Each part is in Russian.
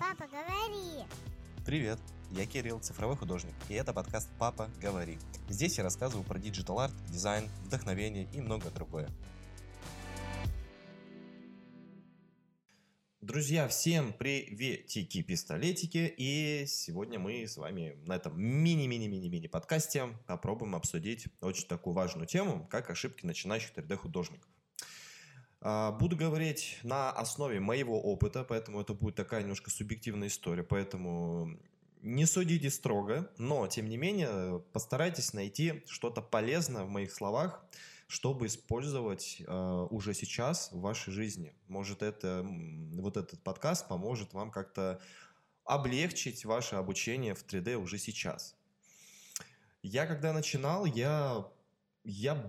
Папа, говори! Привет, я Кирилл, цифровой художник, и это подкаст «Папа, говори». Здесь я рассказываю про диджитал-арт, дизайн, вдохновение и многое другое. Друзья, всем приветики-пистолетики, и сегодня мы с вами на этом мини-мини-мини-мини подкасте попробуем обсудить очень такую важную тему, как ошибки начинающих 3D-художников. Буду говорить на основе моего опыта, поэтому это будет такая немножко субъективная история, поэтому не судите строго, но, тем не менее, постарайтесь найти что-то полезное в моих словах, чтобы использовать уже сейчас в вашей жизни. Может, этот подкаст поможет вам как-то облегчить ваше обучение в 3D уже сейчас. Я, когда начинал, я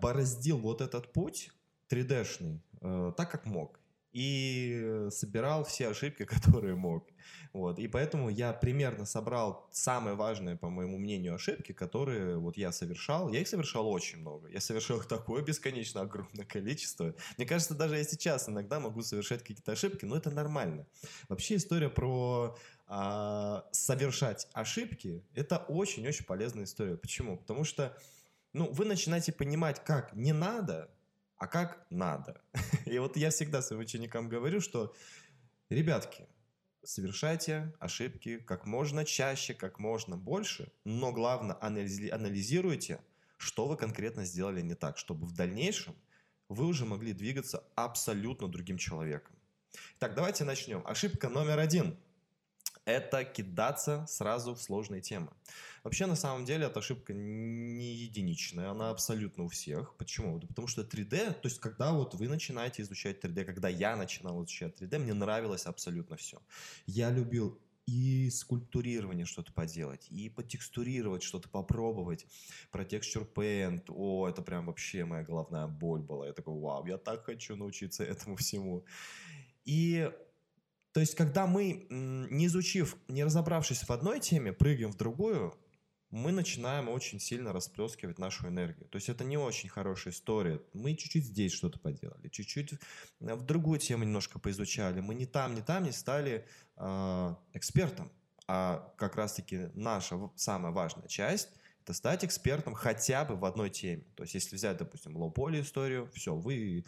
бороздил вот этот путь 3D-шный, так как мог, и собирал все ошибки, которые мог. Вот. И поэтому я примерно собрал самые важные, по моему мнению, ошибки, которые вот я совершал. Я их совершал очень много. Я совершал их такое бесконечно огромное количество. Мне кажется, даже я сейчас иногда могу совершать какие-то ошибки, но это нормально. Вообще история про совершать ошибки – это очень-очень полезная история. Почему? Потому что вы начинаете понимать, как не надо, а как надо. И вот я всегда своим ученикам говорю, что, ребятки, совершайте ошибки как можно чаще, как можно больше, но главное анализируйте, что вы конкретно сделали не так, чтобы в дальнейшем вы уже могли двигаться абсолютно другим человеком. Так, давайте начнем. Ошибка номер 1. Это кидаться сразу в сложные темы. Вообще, на самом деле, эта ошибка не единичная, она абсолютно у всех. Почему? Потому что 3D, то есть когда вот вы начинаете изучать 3D, когда я начинал изучать 3D, мне нравилось абсолютно все. Я любил и скульптурирование что-то поделать, и потекстурировать что-то, попробовать. Про texture paint, это прям вообще моя головная боль была. Я такой, вау, я так хочу научиться этому всему. То есть, когда мы, не изучив, не разобравшись в одной теме, прыгаем в другую, мы начинаем очень сильно расплескивать нашу энергию. То есть, это не очень хорошая история. Мы чуть-чуть здесь что-то поделали, чуть-чуть в другую тему немножко поизучали. Мы не стали экспертом. А как раз-таки наша самая важная часть – это стать экспертом хотя бы в одной теме. То есть, если взять, допустим, лоу-поли историю, все, вы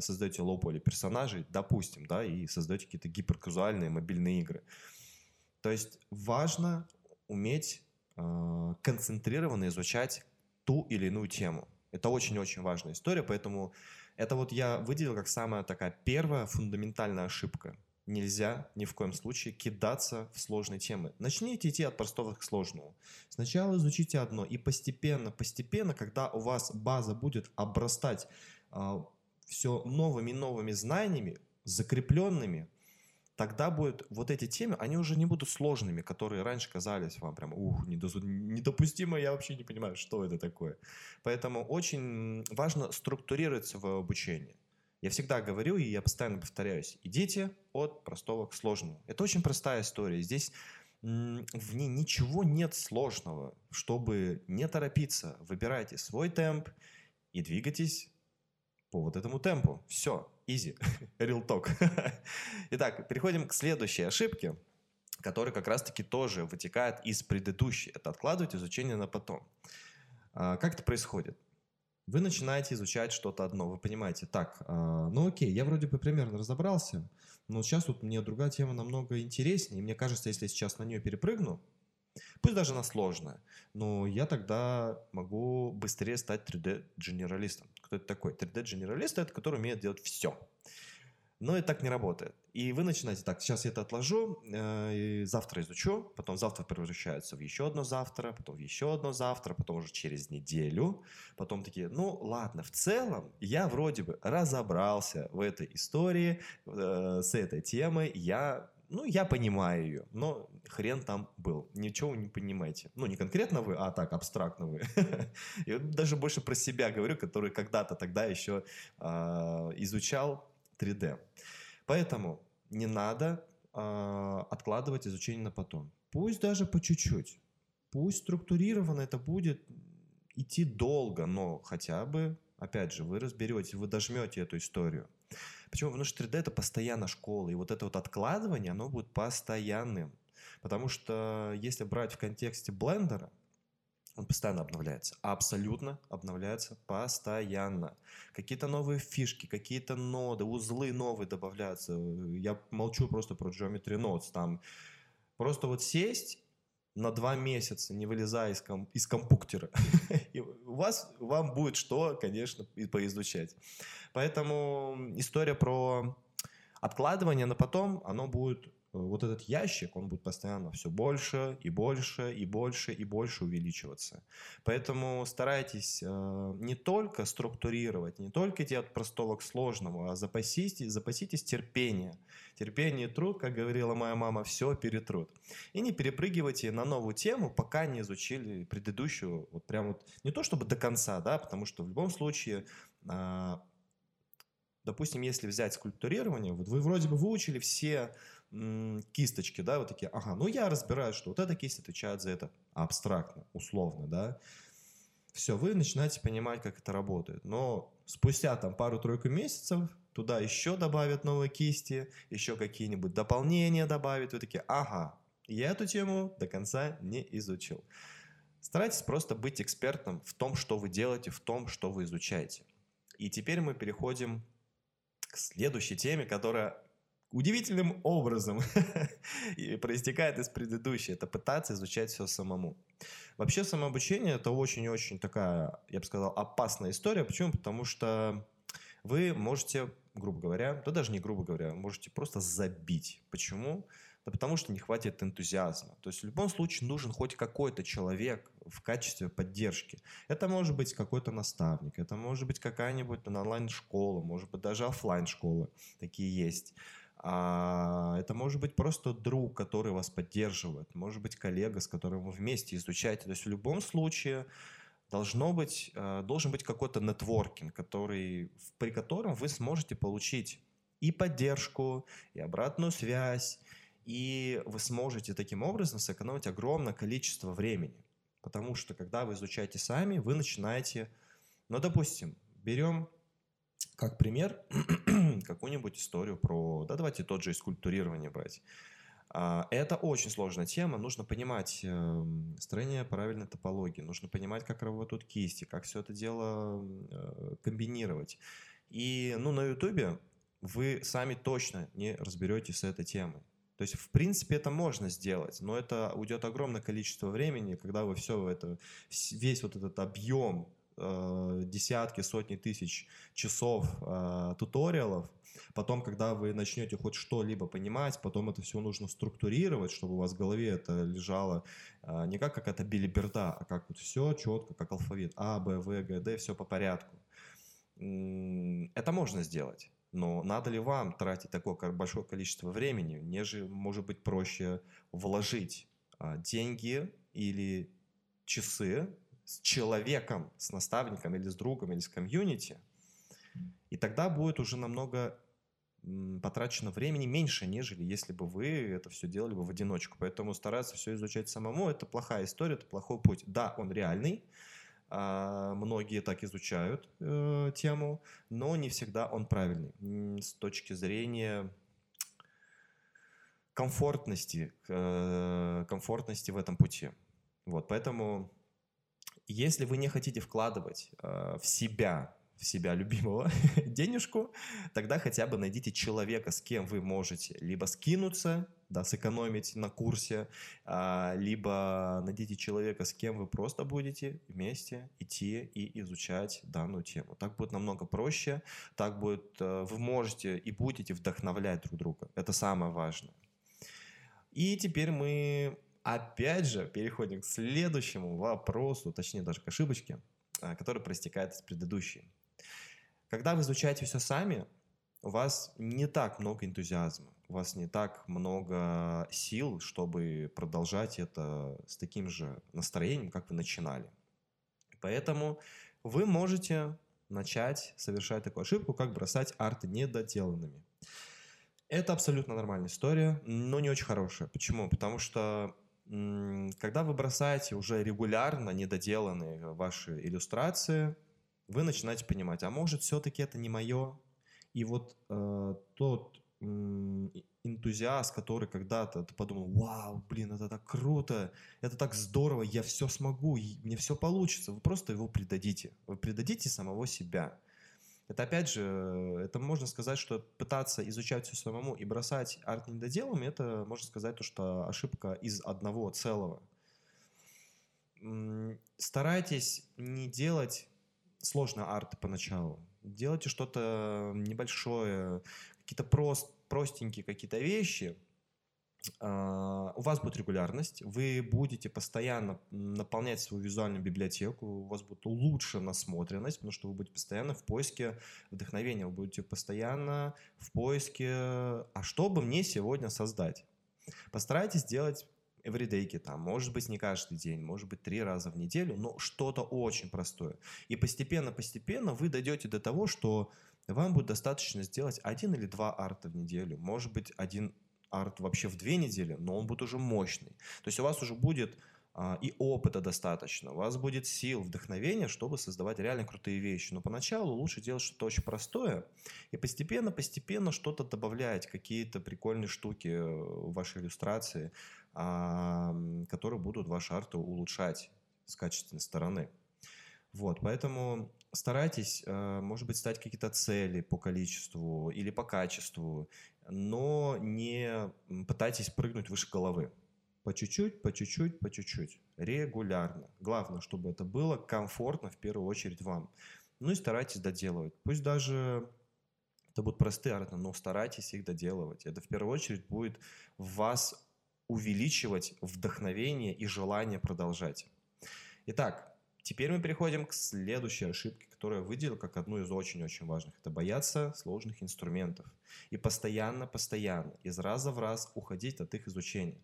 создаете лоу-поли персонажей, допустим, да, и создаете какие-то гиперказуальные мобильные игры. То есть, важно уметь концентрированно изучать ту или иную тему. Это очень-очень важная история, поэтому это вот я выделил как самая такая первая фундаментальная ошибка. Нельзя ни в коем случае кидаться в сложные темы. Начните идти от простого к сложному. Сначала изучите одно, и постепенно, когда у вас база будет обрастать все новыми знаниями, закрепленными, тогда будут вот эти темы, они уже не будут сложными, которые раньше казались вам прям, недопустимо, я вообще не понимаю, что это такое. Поэтому очень важно структурировать свое обучение. Я всегда говорю, и я постоянно повторяюсь, идите от простого к сложному. Это очень простая история. Здесь в ней ничего нет сложного. Чтобы не торопиться, выбирайте свой темп и двигайтесь по вот этому темпу. Все, easy, real talk. Итак, переходим к следующей ошибке, которая как раз-таки тоже вытекает из предыдущей. Это откладывать изучение на потом. Как это происходит? Вы начинаете изучать что-то одно, вы понимаете, так, окей, я вроде бы примерно разобрался, но сейчас вот мне другая тема намного интереснее, и мне кажется, если я сейчас на нее перепрыгну, пусть даже она сложная, но я тогда могу быстрее стать 3D-дженералистом. Кто это такой? 3D-дженералист – это который умеет делать все. Но это так не работает. И вы начинаете так, сейчас я это отложу, завтра изучу, потом завтра превращается в еще одно завтра, потом в еще одно завтра, потом уже через неделю, потом такие, ладно, в целом я вроде бы разобрался в этой истории, с этой темой, я понимаю ее, но хрен там был, ничего не понимаете. Не конкретно вы, а так, абстрактно вы. Я даже больше про себя говорю, который когда-то тогда еще изучал 3D. Поэтому не надо откладывать изучение на потом. Пусть даже по чуть-чуть. Пусть структурированно это будет идти долго, но хотя бы, опять же, вы разберете, вы дожмете эту историю. Почему? Потому что 3D — это постоянно школа, и вот это вот откладывание, оно будет постоянным. Потому что если брать в контексте блендера, он постоянно обновляется, абсолютно обновляется постоянно. Какие-то новые фишки, какие-то ноды, узлы новые добавляются. Я молчу просто про Geometry Nodes. Там просто вот сесть на 2 месяца, не вылезая из компьютера, и вам будет что, конечно, и поизучать. Поэтому история про откладывание на потом, оно будет... Вот этот ящик, он будет постоянно все больше и больше и больше и больше увеличиваться. Поэтому старайтесь не только структурировать, не только идти от простого к сложному, а запаситесь терпения. Терпение и труд, как говорила моя мама, все перетрут. И не перепрыгивайте на новую тему, пока не изучили предыдущую, вот прям вот не то чтобы до конца, да, потому что в любом случае... Допустим, если взять скульптурирование, вот вы вроде бы выучили все кисточки, да, вот такие, ага, ну я разбираю, что вот эта кисть отвечает за это абстрактно, условно, да. Все, вы начинаете понимать, как это работает. Но спустя там пару-тройку месяцев туда еще добавят новые кисти, еще какие-нибудь дополнения добавят, вы такие, ага, я эту тему до конца не изучил. Старайтесь просто быть экспертом в том, что вы делаете, в том, что вы изучаете. И теперь мы переходим к следующей теме, которая удивительным образом проистекает из предыдущей. Это пытаться изучать все самому. Вообще самообучение — это очень-очень такая, я бы сказал, опасная история. Почему? Потому что вы можете, грубо говоря, да даже не грубо говоря, можете просто забить. Почему? Да потому что не хватит энтузиазма. То есть в любом случае нужен хоть какой-то человек в качестве поддержки. Это может быть какой-то наставник, это может быть какая-нибудь онлайн-школа, может быть даже офлайн-школы, такие есть. Это может быть просто друг, который вас поддерживает, может быть коллега, с которым вы вместе изучаете. То есть в любом случае должен быть какой-то нетворкинг, при котором вы сможете получить и поддержку, и обратную связь, и вы сможете таким образом сэкономить огромное количество времени. Потому что, когда вы изучаете сами, вы начинаете... Ну, допустим, берем как пример какую-нибудь историю про... Да, давайте тот же и скульптурирование брать. Это очень сложная тема. Нужно понимать строение правильной топологии, нужно понимать, как работают кисти, как все это дело комбинировать. И на Ютубе вы сами точно не разберетесь с этой темой. То есть, в принципе, это можно сделать, но это уйдет огромное количество времени, когда вы весь вот этот объем, десятки, сотни тысяч часов туториалов, потом, когда вы начнете хоть что-либо понимать, потом это все нужно структурировать, чтобы у вас в голове это лежало не как какая-то белиберда, а как вот все четко, как алфавит, А, Б, В, Г, Д, все по порядку. Это можно сделать. Но надо ли вам тратить такое большое количество времени, нежели, может быть, проще вложить деньги или часы с человеком, с наставником или с другом, или с комьюнити, и тогда будет уже намного потрачено времени меньше, нежели если бы вы это все делали бы в одиночку. Поэтому стараться все изучать самому – это плохая история, это плохой путь. Да, он реальный. Многие так изучают тему, но не всегда он правильный с точки зрения комфортности в этом пути. Вот, поэтому, если вы не хотите вкладывать в себя любимого денежку, тогда хотя бы найдите человека, с кем вы можете либо скинуться, да, сэкономить на курсе, либо найдите человека, с кем вы просто будете вместе идти и изучать данную тему. Так будет намного проще, так будет, вы можете и будете вдохновлять друг друга. Это самое важное. И теперь мы опять же переходим к следующему вопросу, точнее даже к ошибочке, которая проистекает из предыдущей. Когда вы изучаете все сами, у вас не так много энтузиазма, у вас не так много сил, чтобы продолжать это с таким же настроением, как вы начинали. Поэтому вы можете начать совершать такую ошибку, как бросать арты недоделанными. Это абсолютно нормальная история, но не очень хорошая. Почему? Потому что когда вы бросаете уже регулярно недоделанные ваши иллюстрации, вы начинаете понимать, а может все-таки это не мое, И вот тот энтузиаст, который когда-то подумал: вау, блин, это так круто, это так здорово, я все смогу, мне все получится, вы просто его предадите. Вы предадите самого себя. Это опять же, это можно сказать, что пытаться изучать все самому и бросать арт недоделами, это можно сказать то, что ошибка из одного целого. Старайтесь не делать сложный арт поначалу. Делайте что-то небольшое, какие-то простенькие какие-то вещи. У вас будет регулярность, вы будете постоянно наполнять свою визуальную библиотеку, у вас будет лучше насмотренность, потому что вы будете постоянно в поиске вдохновения, вы будете постоянно в поиске, а что бы мне сегодня создать? Постарайтесь делать эвридейки там, может быть, не каждый день, может быть, 3 раза в неделю, но что-то очень простое. И постепенно-постепенно вы дойдете до того, что вам будет достаточно сделать 1 или 2 арта в неделю, может быть, 1 арт вообще в 2 недели, но он будет уже мощный. То есть у вас уже будет и опыта достаточно, у вас будет сил, вдохновения, чтобы создавать реально крутые вещи. Но поначалу лучше делать что-то очень простое и постепенно-постепенно что-то добавлять, какие-то прикольные штуки в ваши иллюстрации, которые будут ваши арты улучшать с качественной стороны. Вот, поэтому старайтесь, может быть, ставить какие-то цели по количеству или по качеству, но не пытайтесь прыгнуть выше головы. По чуть-чуть, по чуть-чуть, по чуть-чуть. Регулярно. Главное, чтобы это было комфортно в первую очередь вам. Ну и старайтесь доделывать. Пусть даже это будут простые арты, но старайтесь их доделывать. Это в первую очередь будет в вас увеличивать вдохновение и желание продолжать. Итак, теперь мы переходим к следующей ошибке, которую я выделил как одну из очень-очень важных. Это бояться сложных инструментов. И постоянно, из раза в раз уходить от их изучения.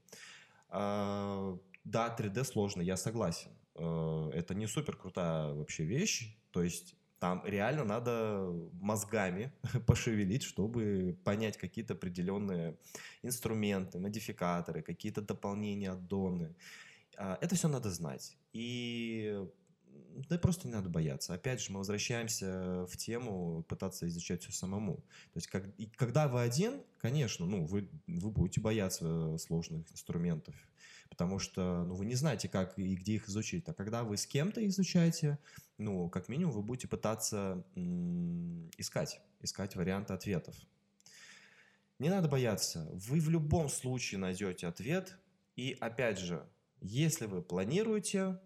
Да, 3D сложно, я согласен. Это не супер крутая вообще вещь. То есть там реально надо мозгами пошевелить, чтобы понять какие-то определенные инструменты, модификаторы, какие-то дополнения, аддоны. Это все надо знать. И да просто не надо бояться. Опять же, мы возвращаемся в тему пытаться изучать все самому. То есть, когда вы один, конечно, ну, вы будете бояться сложных инструментов, потому что ну, вы не знаете, как и где их изучить. А когда вы с кем-то изучаете, ну, как минимум, вы будете пытаться искать варианты ответов. Не надо бояться. Вы в любом случае найдете ответ. И опять же, если вы планируете,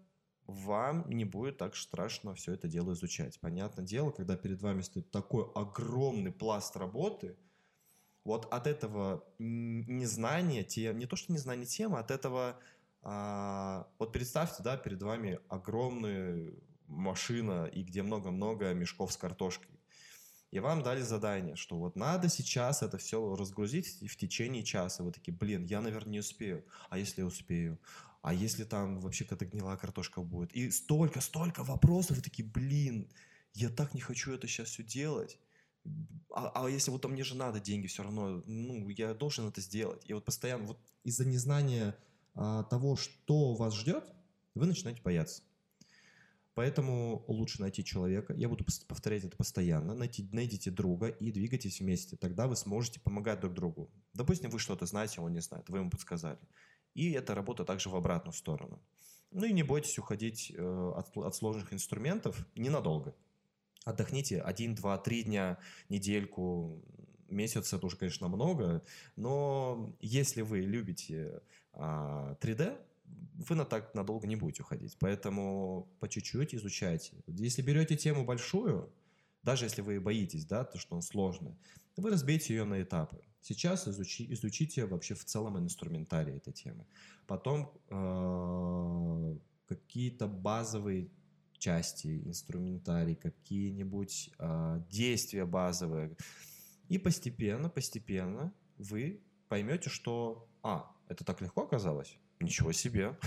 вам не будет так страшно все это дело изучать. Понятное дело, когда перед вами стоит такой огромный пласт работы, вот от этого незнания темы, не то что незнание темы, от этого, вот представьте, да, перед вами огромная машина, и где много-много мешков с картошкой. И вам дали задание, что вот надо сейчас это все разгрузить в течение часа. Вы такие: блин, я, наверное, не успею. А если успею? А если там вообще какая-то гнилая картошка будет? И столько вопросов. Вы такие: блин, я так не хочу это сейчас все делать. А если вот там мне же надо деньги все равно? Ну, я должен это сделать. И вот постоянно вот из-за незнания того, что вас ждет, вы начинаете бояться. Поэтому лучше найти человека, я буду повторять это постоянно, найдите друга и двигайтесь вместе, тогда вы сможете помогать друг другу. Допустим, вы что-то знаете, он не знает, вы ему подсказали. И эта работа также в обратную сторону. Ну и не бойтесь уходить от сложных инструментов ненадолго. Отдохните 1, 2, 3 дня, недельку, месяц, это уже, конечно, много, но если вы любите 3D, вы на так надолго не будете уходить. Поэтому по чуть-чуть изучайте. Если берете тему большую, даже если вы боитесь, да, то, что он сложный, вы разбейте ее на этапы. Сейчас изучите вообще в целом инструментарий этой темы. Потом какие-то базовые части, инструментарий, какие-нибудь действия базовые. И постепенно вы поймете, что это так легко оказалось. Ничего себе.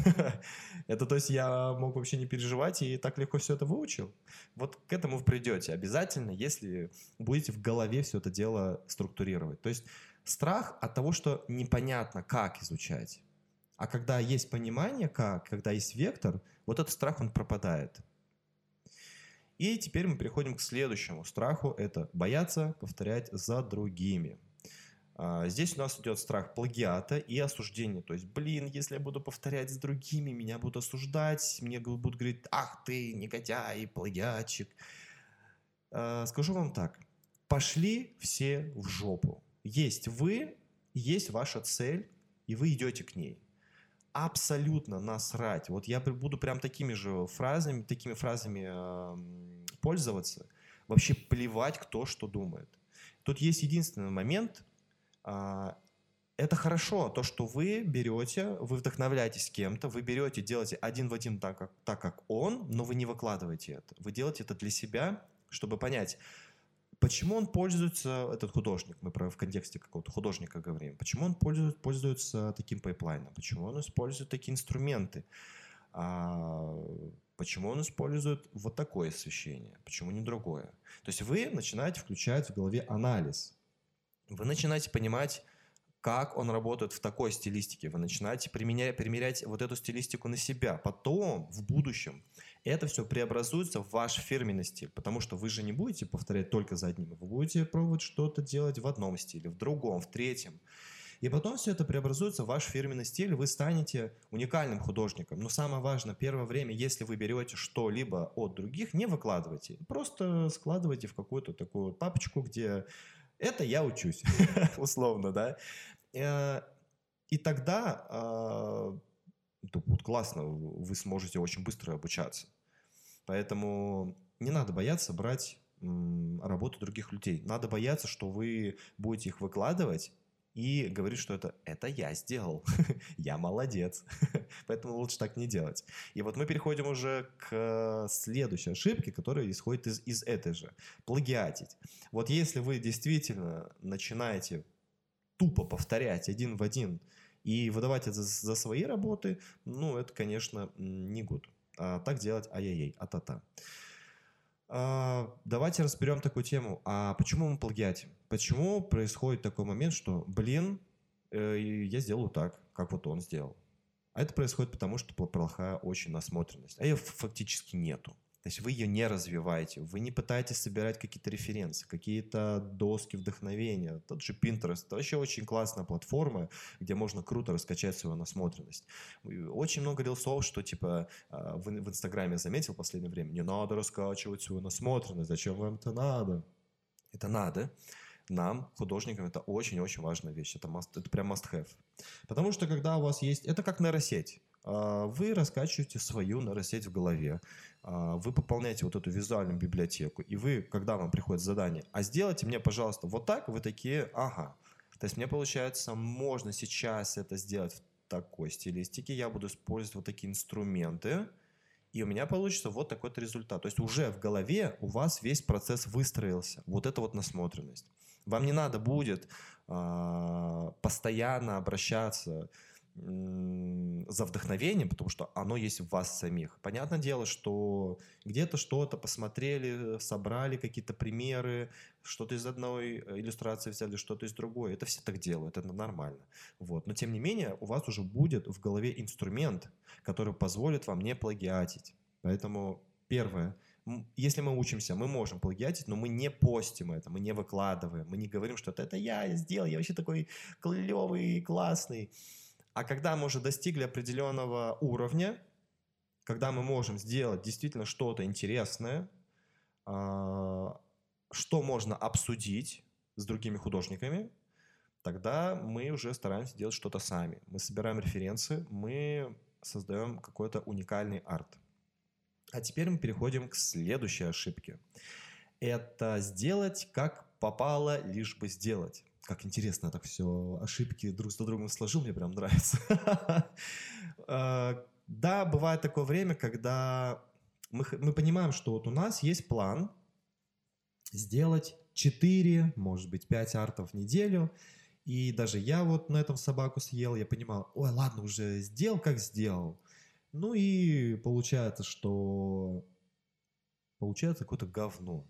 Это, то есть, я мог вообще не переживать и так легко все это выучил. Вот к этому вы придете обязательно, если будете в голове все это дело структурировать. То есть страх от того, что непонятно, как изучать. А когда есть понимание, как, когда есть вектор, вот этот страх, он пропадает. И теперь мы переходим к следующему страху. Это бояться повторять за другими. Здесь у нас идет страх плагиата и осуждения. То есть, блин, если я буду повторять с другими, меня будут осуждать, мне будут говорить, ах ты, негодяй, плагиатчик. Скажу вам так. Пошли все в жопу. Есть вы, есть ваша цель, и вы идете к ней. Абсолютно насрать. Вот я буду прям такими фразами пользоваться. Вообще плевать, кто что думает. Тут есть единственный момент. Это хорошо, то, что вы берете, вы вдохновляетесь кем-то, вы берете, делаете один в один так, как он, но вы не выкладываете это. Вы делаете это для себя, чтобы понять, почему он пользуется, этот художник, мы в контексте какого-то художника говорим, почему он пользуется таким пайплайном, почему он использует такие инструменты, почему он использует вот такое освещение, почему не другое. То есть вы начинаете включать в голове анализ. Вы начинаете понимать, как он работает в такой стилистике. Вы начинаете примерять вот эту стилистику на себя. Потом, в будущем, это все преобразуется в ваш фирменный стиль. Потому что вы же не будете повторять только за одним. Вы будете пробовать что-то делать в одном стиле, в другом, в третьем. И потом все это преобразуется в ваш фирменный стиль. Вы станете уникальным художником. Но самое важное, первое время, если вы берете что-либо от других, не выкладывайте. Просто складывайте в какую-то такую папочку, где... Это я учусь, условно, да. И тогда будет классно, вы сможете очень быстро обучаться. Поэтому не надо бояться брать работу других людей. Надо бояться, что вы будете их выкладывать и говорить, что это я сделал, я молодец. Поэтому лучше так не делать. И вот мы переходим уже к следующей ошибке, которая исходит из этой же. Плагиатить. Вот если вы действительно начинаете тупо повторять один в один и выдавать это за свои работы, ну, это, конечно, не good. А так делать ай-яй-яй, а-та-та. Давайте разберем такую тему. А почему мы плагиатим? Почему происходит такой момент, что, блин, я сделаю так, как вот он сделал? А это происходит потому, что плохая очень насмотренность. А ее фактически нету. То есть вы ее не развиваете. Вы не пытаетесь собирать какие-то референсы, какие-то доски вдохновения. Тот же Pinterest. Это вообще очень классная платформа, где можно круто раскачать свою насмотренность. Очень много рилсов, что типа в Инстаграме заметил в последнее время. Не надо раскачивать свою насмотренность. Зачем вам это надо? Это надо. Нам, художникам, это очень-очень важная вещь. Это прям must-have. Потому что когда у вас есть... Это как нейросеть. Вы раскачиваете свою нейросеть в голове. Вы пополняете вот эту визуальную библиотеку. И вы, когда вам приходит задание, а сделайте мне, пожалуйста, вот так, вы такие, ага. То есть мне, получается, можно сейчас это сделать в такой стилистике. Я буду использовать вот такие инструменты. И у меня получится вот такой-то результат. То есть уже в голове у вас весь процесс выстроился. Вот это вот насмотренность. Вам не надо будет постоянно обращаться за вдохновением, потому что оно есть в вас самих. Понятное дело, что где-то что-то посмотрели, собрали какие-то примеры, что-то из одной иллюстрации взяли, что-то из другой. Это все так делают, это нормально. Вот. Но тем не менее у вас уже будет в голове инструмент, который позволит вам не плагиатить. Поэтому первое. Если мы учимся, мы можем плагиатить, но мы не постим это, мы не выкладываем, мы не говорим, что это я сделал, я вообще такой клевый, классный. А когда мы уже достигли определенного уровня, когда мы можем сделать действительно что-то интересное, что можно обсудить с другими художниками, тогда мы уже стараемся делать что-то сами. Мы собираем референсы, мы создаем какой-то уникальный арт. А теперь мы переходим к следующей ошибке. Это сделать, как попало, лишь бы сделать. Как интересно, так все ошибки друг за другом сложил, мне прям нравится. Да, бывает такое время, когда мы понимаем, что вот у нас есть план сделать 4, может быть, 5 артов в неделю. И даже я вот на этом собаку съел, я понимал, ой, ладно, уже сделал, как сделал. Ну и получается, что получается какое-то говно.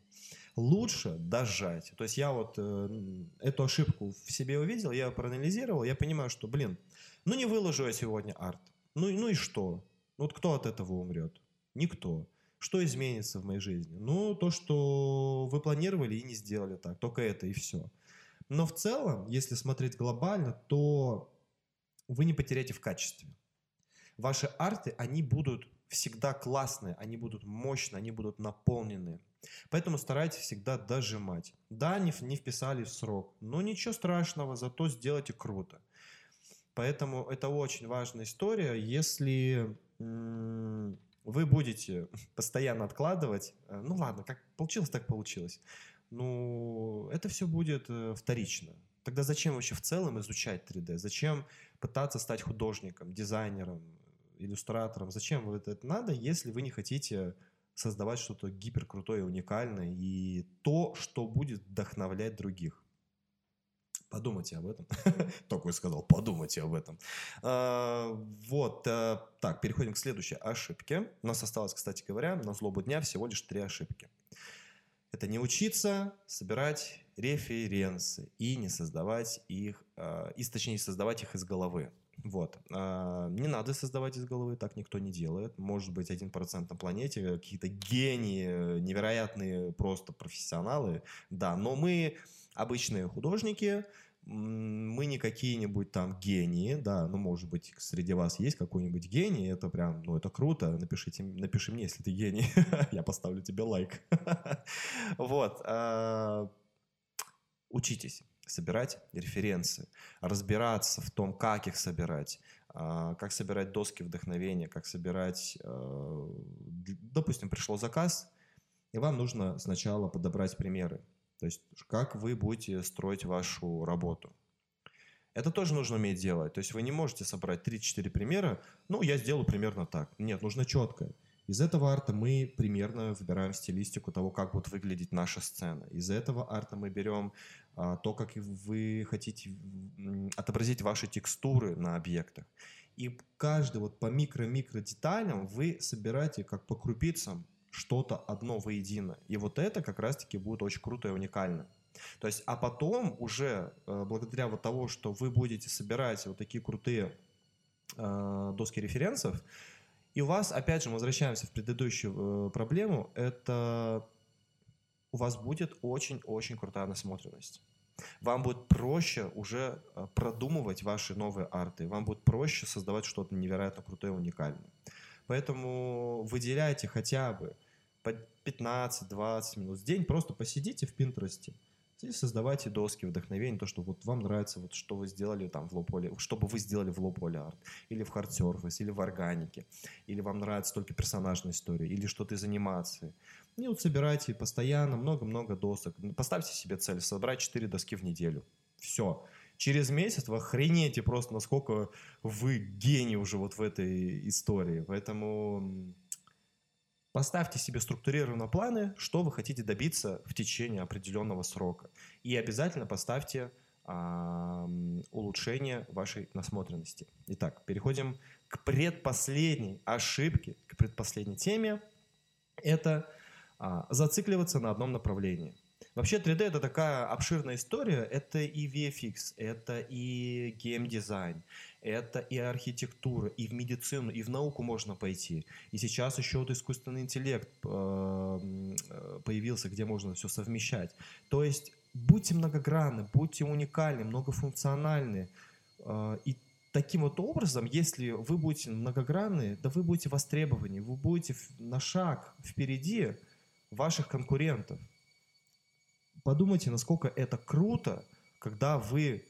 Лучше дожать. То есть я вот эту ошибку в себе увидел, я проанализировал, я понимаю, что, блин, ну не выложу я сегодня арт. Ну и что? Вот кто от этого умрет? Никто. Что изменится в моей жизни? Ну, то, что вы планировали и не сделали так. Только это и все. Но в целом, если смотреть глобально, то вы не потеряете в качестве. Ваши арты, они будут всегда классные, они будут мощные, они будут наполненные. Поэтому старайтесь всегда дожимать. Да, не вписали в срок, но ничего страшного, зато сделайте круто. Поэтому это очень важная история. Если... вы будете постоянно откладывать, ну ладно, как получилось, так получилось, ну это все будет вторично. Тогда зачем вообще в целом изучать 3D? Зачем пытаться стать художником, дизайнером, иллюстратором? Зачем вот это надо, если вы не хотите создавать что-то гиперкрутое, уникальное и то, что будет вдохновлять других? Подумайте об этом. Только я сказал, подумайте об этом. Вот. Так, переходим к следующей ошибке. У нас осталось, кстати говоря, на злобу дня всего лишь 3 ошибки. Это не учиться собирать референсы и не создавать их, и, точнее, создавать их из головы. Вот. Не надо создавать из головы, так никто не делает. Может быть, 1% на планете, какие-то гении, невероятные просто профессионалы. Да, но мы... обычные художники, мы не какие-нибудь там гении, да, ну, может быть, среди вас есть какой-нибудь гений, это прям, ну, это круто, напиши мне, если ты гений, я поставлю тебе лайк. Вот, учитесь собирать референсы, разбираться в том, как их собирать, как собирать доски вдохновения, как собирать, допустим, пришел заказ, и вам нужно сначала подобрать примеры. То есть, как вы будете строить вашу работу. Это тоже нужно уметь делать. То есть, вы не можете собрать 3-4 примера. Ну, я сделаю примерно так. Нет, нужно четко. Из этого арта мы примерно выбираем стилистику того, как будет выглядеть наша сцена. Из этого арта мы берем то, как вы хотите отобразить ваши текстуры на объектах. И каждый вот по микро-микро деталям вы собираете как по крупицам что-то одно воедино. И вот это как раз-таки будет очень круто и уникально. То есть, а потом уже благодаря вот того, что вы будете собирать вот такие крутые доски референсов, и у вас, опять же, мы возвращаемся в предыдущую проблему, это у вас будет очень-очень крутая насмотренность. Вам будет проще уже продумывать ваши новые арты, вам будет проще создавать что-то невероятно крутое и уникальное. Поэтому выделяйте хотя бы по 15-20 минут в день, просто посидите в Pinterest и создавайте доски вдохновения, то, что вот вам нравится, вот что вы сделали там в лоу-поле, чтобы вы сделали в лоу-поле арт, или в хард-сервис, или в органике, или вам нравится только персонажная история, или что-то из анимации. И вот собирайте постоянно много-много досок. Поставьте себе цель собрать 4 доски в неделю. Все. Через месяц вы охренеете просто, насколько вы гений уже вот в этой истории. Поэтому поставьте себе структурированно планы, что вы хотите добиться в течение определенного срока. И обязательно поставьте улучшение вашей насмотренности. Итак, переходим к предпоследней ошибке, к предпоследней теме. Это зацикливаться на одном направлении. Вообще 3D — это такая обширная история, это и VFX, это и геймдизайн, это и архитектура, и в медицину, и в науку можно пойти. И сейчас еще вот искусственный интеллект появился, где можно все совмещать. То есть будьте многогранны, будьте уникальны, многофункциональны. И таким вот образом, если вы будете многогранны, да вы будете востребованы, вы будете на шаг впереди ваших конкурентов. Подумайте, насколько это круто, когда вы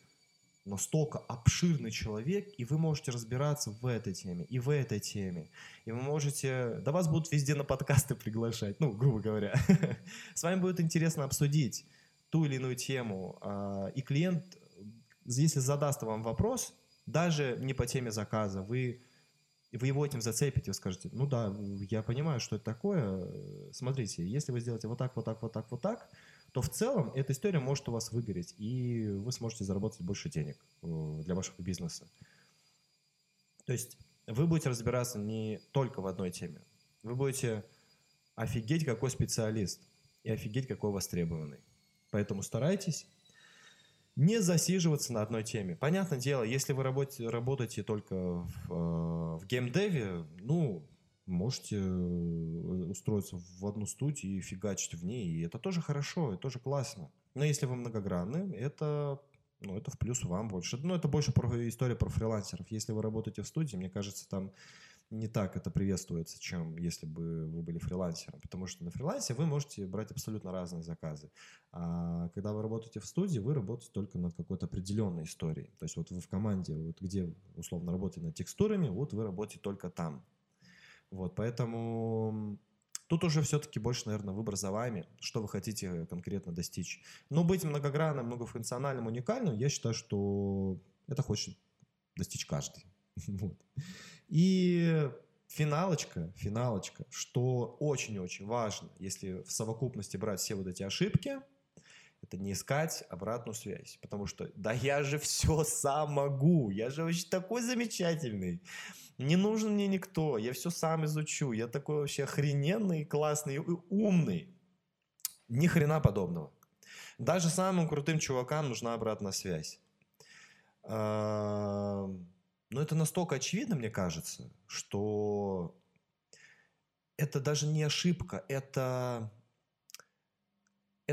настолько обширный человек, и вы можете разбираться в этой теме, и в этой теме. И вы можете... Да вас будут везде на подкасты приглашать, ну, грубо говоря. С вами будет интересно обсудить ту или иную тему. И клиент, если задаст вам вопрос, даже не по теме заказа, вы его этим зацепите, вы скажете, ну да, я понимаю, что это такое. Смотрите, если вы сделаете вот так, вот так, вот так, вот так, то в целом эта история может у вас выгореть, и вы сможете заработать больше денег для вашего бизнеса. То есть вы будете разбираться не только в одной теме. Вы будете офигеть, какой специалист, и офигеть, какой востребованный. Поэтому старайтесь не засиживаться на одной теме. Понятное дело, если вы работаете только в геймдеве, ну, можете устроиться в одну студию и фигачить в ней. И это тоже хорошо, это тоже классно. Но если вы многогранны, это, ну, это в плюс вам больше. Но это больше история про фрилансеров. Если вы работаете в студии, мне кажется, там не так это приветствуется, чем если бы вы были фрилансером. Потому что на фрилансе вы можете брать абсолютно разные заказы. А когда вы работаете в студии, вы работаете только над какой-то определенной историей. То есть вот вы в команде, вот где условно работаете над текстурами, вот вы работаете только там. Вот, поэтому тут уже все-таки больше, наверное, выбор за вами, что вы хотите конкретно достичь. Но быть многогранным, многофункциональным, уникальным, я считаю, что это хочет достичь каждый. Вот. И финалочка, что очень-очень важно, если в совокупности брать все вот эти ошибки, это не искать обратную связь. Потому что, да я же все сам могу, я же вообще такой замечательный, не нужен мне никто, я все сам изучу, я такой вообще охрененный, классный и умный. Ни хрена подобного. Даже самым крутым чувакам нужна обратная связь. Но это настолько очевидно, мне кажется, что это даже не ошибка, это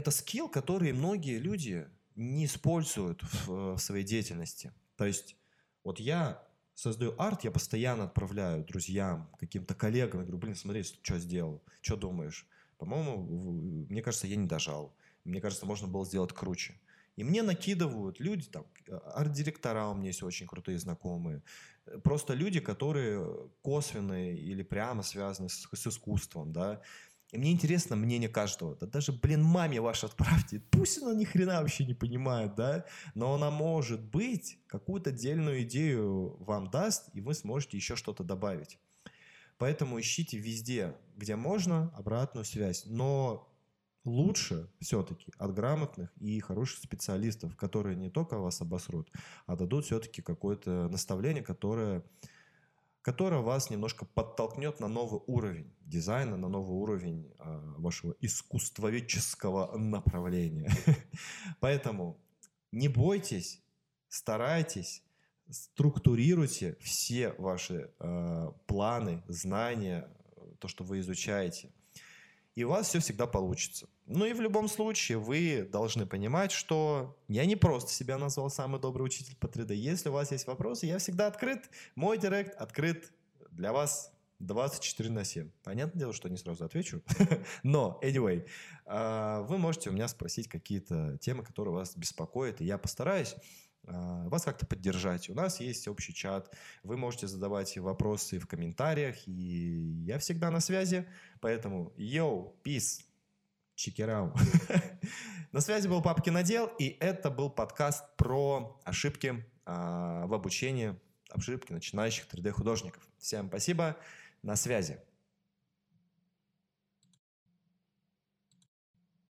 скилл, который многие люди не используют в своей деятельности. То есть вот я создаю арт, я постоянно отправляю друзьям, каким-то коллегам, я говорю, блин, смотри, что сделал, что думаешь? По-моему, мне кажется, я не дожал, мне кажется, можно было сделать круче. И мне накидывают люди, там, арт-директора у меня есть очень крутые знакомые, просто люди, которые косвенно или прямо связаны с искусством, да. И мне интересно мнение каждого. Да даже, блин, маме вашей отправьте, пусть она ни хрена вообще не понимает, да, но она, может быть, какую-то дельную идею вам даст, и вы сможете еще что-то добавить. Поэтому ищите везде, где можно, обратную связь, но... Лучше все-таки от грамотных и хороших специалистов, которые не только вас обосрут, а дадут все-таки какое-то наставление, которое вас немножко подтолкнет на новый уровень дизайна, на новый уровень вашего искусствоведческого направления. Поэтому не бойтесь, старайтесь, структурируйте все ваши планы, знания, то, что вы изучаете. И у вас все всегда получится. Ну и в любом случае вы должны понимать, что я не просто себя назвал самый добрый учитель по 3D. Если у вас есть вопросы, я всегда открыт. Мой директ открыт для вас 24/7. Понятное дело, что не сразу отвечу. Но, anyway, вы можете у меня спросить какие-то темы, которые вас беспокоят. И я постараюсь вас как-то поддержать. У нас есть общий чат. Вы можете задавать вопросы в комментариях. И я всегда на связи. Поэтому, йоу, peace, чекерау. На связи был Папа Кинодел, и это был подкаст про ошибки в обучении, ошибки начинающих 3D-художников. Всем спасибо, на связи.